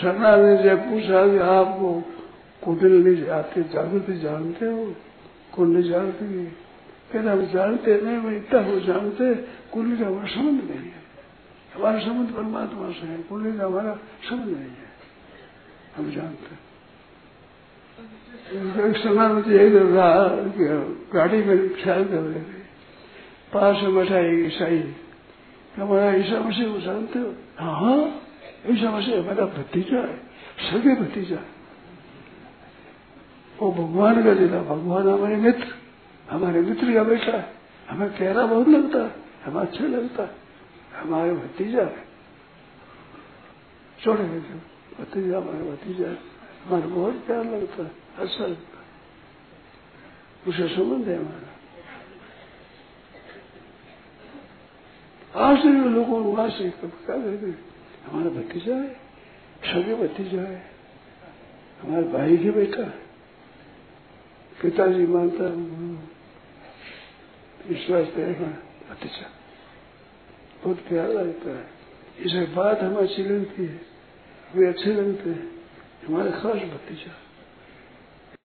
शरणा ने जय पूछा कि आपको कुंडली जाते जागृति जानते हो? कुंडली जानते हैं? फिर हम जानते नहीं, मैं इतना हो जानते कुंडली का हमारा संबंध नहीं है। हमारा संबंध परमात्मा से है, कुंडली का हमारा संबंध नहीं है। हम जानते हैं। शरणा ने यही रहा कि गाड़ी में ख्याल कर रहे थे, पास में बैठा एक ईसाई, हमारा ईसा मसीह को जानते हो? हाँ, ईसा मसीह हमारा भतीजा है, सगे भतीजा है। वो भगवान का जिला, भगवान हमारे मित्र का बेटा है। हमें प्यारा बहुत लगता है, हमें अच्छा लगता है, हमारे भतीजा है। छोड़े भतीजा, हमारे भतीजा है, हमारे बहुत प्यार लगता है, अच्छा लगता है, उसे संबंध है हमारा। आज भी लोगों को वहां से क्या कहते हैं, हमारा भतीजा है, सगे भतीजा है, हमारे भाई के बेटा है, पिताजी मानता विश्वास है, भतीजा बहुत प्यार लगता है। इसे बात हमारी अच्छी लगती है, वे अच्छे लगते हैं, हमारा खास भतीजा।